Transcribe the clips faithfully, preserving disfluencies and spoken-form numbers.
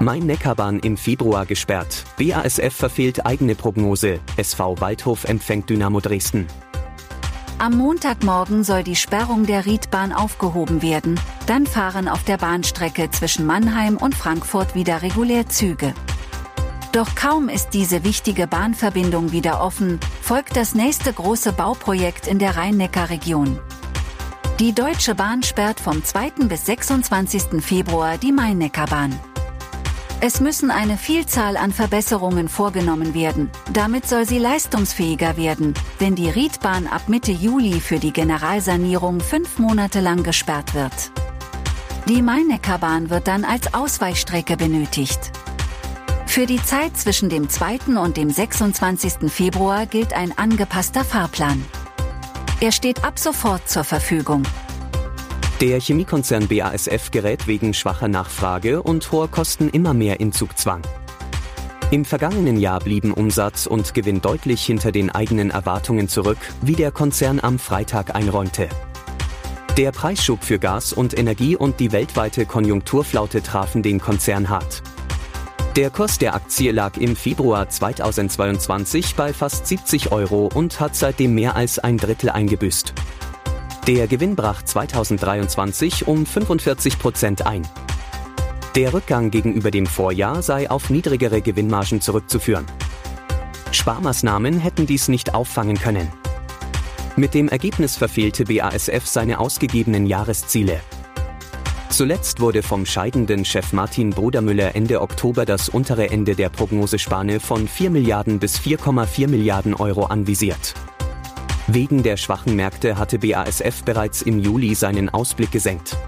Main-Neckar-Bahn im Februar gesperrt. B A S F verfehlt eigene Prognose. S V Waldhof empfängt Dynamo Dresden. Am Montagmorgen soll die Sperrung der Riedbahn aufgehoben werden. Dann fahren auf der Bahnstrecke zwischen Mannheim und Frankfurt wieder regulär Züge. Doch kaum ist diese wichtige Bahnverbindung wieder offen, folgt das nächste große Bauprojekt in der Rhein-Neckar-Region. Die Deutsche Bahn sperrt vom zweiten bis sechsundzwanzigsten Februar die Main-Neckar-Bahn. Es müssen eine Vielzahl an Verbesserungen vorgenommen werden, damit soll sie leistungsfähiger werden, wenn die Riedbahn ab Mitte Juli für die Generalsanierung fünf Monate lang gesperrt wird. Die Main-Neckar-Bahn wird dann als Ausweichstrecke benötigt. Für die Zeit zwischen dem zweiten und dem sechsundzwanzigsten Februar gilt ein angepasster Fahrplan. Er steht ab sofort zur Verfügung. Der Chemiekonzern B A S F gerät wegen schwacher Nachfrage und hoher Kosten immer mehr in Zugzwang. Im vergangenen Jahr blieben Umsatz und Gewinn deutlich hinter den eigenen Erwartungen zurück, wie der Konzern am Freitag einräumte. Der Preisschub für Gas und Energie und die weltweite Konjunkturflaute trafen den Konzern hart. Der Kurs der Aktie lag im Februar zweitausendzweiundzwanzig bei fast siebzig Euro und hat seitdem mehr als ein Drittel eingebüßt. Der Gewinn brach zweitausenddreiundzwanzig um fünfundvierzig Prozent ein. Der Rückgang gegenüber dem Vorjahr sei auf niedrigere Gewinnmargen zurückzuführen. Sparmaßnahmen hätten dies nicht auffangen können. Mit dem Ergebnis verfehlte B A S F seine ausgegebenen Jahresziele. Zuletzt wurde vom scheidenden Chef Martin Brudermüller Ende Oktober das untere Ende der Prognosespanne von vier Milliarden bis vier Komma vier Milliarden Euro anvisiert. Wegen der schwachen Märkte hatte B A S F bereits im Juli seinen Ausblick gesenkt.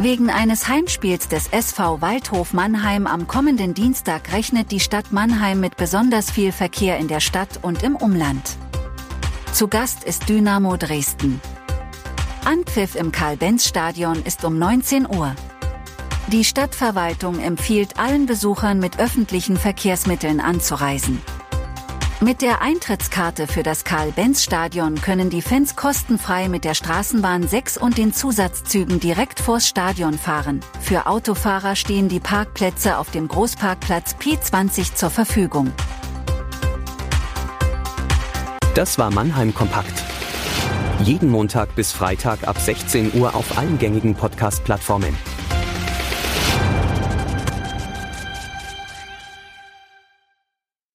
Wegen eines Heimspiels des S V Waldhof Mannheim am kommenden Dienstag rechnet die Stadt Mannheim mit besonders viel Verkehr in der Stadt und im Umland. Zu Gast ist Dynamo Dresden. Anpfiff im Carl-Benz-Stadion ist um neunzehn Uhr. Die Stadtverwaltung empfiehlt allen Besuchern, mit öffentlichen Verkehrsmitteln anzureisen. Mit der Eintrittskarte für das Carl-Benz-Stadion können die Fans kostenfrei mit der Straßenbahn sechs und den Zusatzzügen direkt vors Stadion fahren. Für Autofahrer stehen die Parkplätze auf dem Großparkplatz P zwanzig zur Verfügung. Das war Mannheim Kompakt. Jeden Montag bis Freitag ab sechzehn Uhr auf allen gängigen Podcast-Plattformen.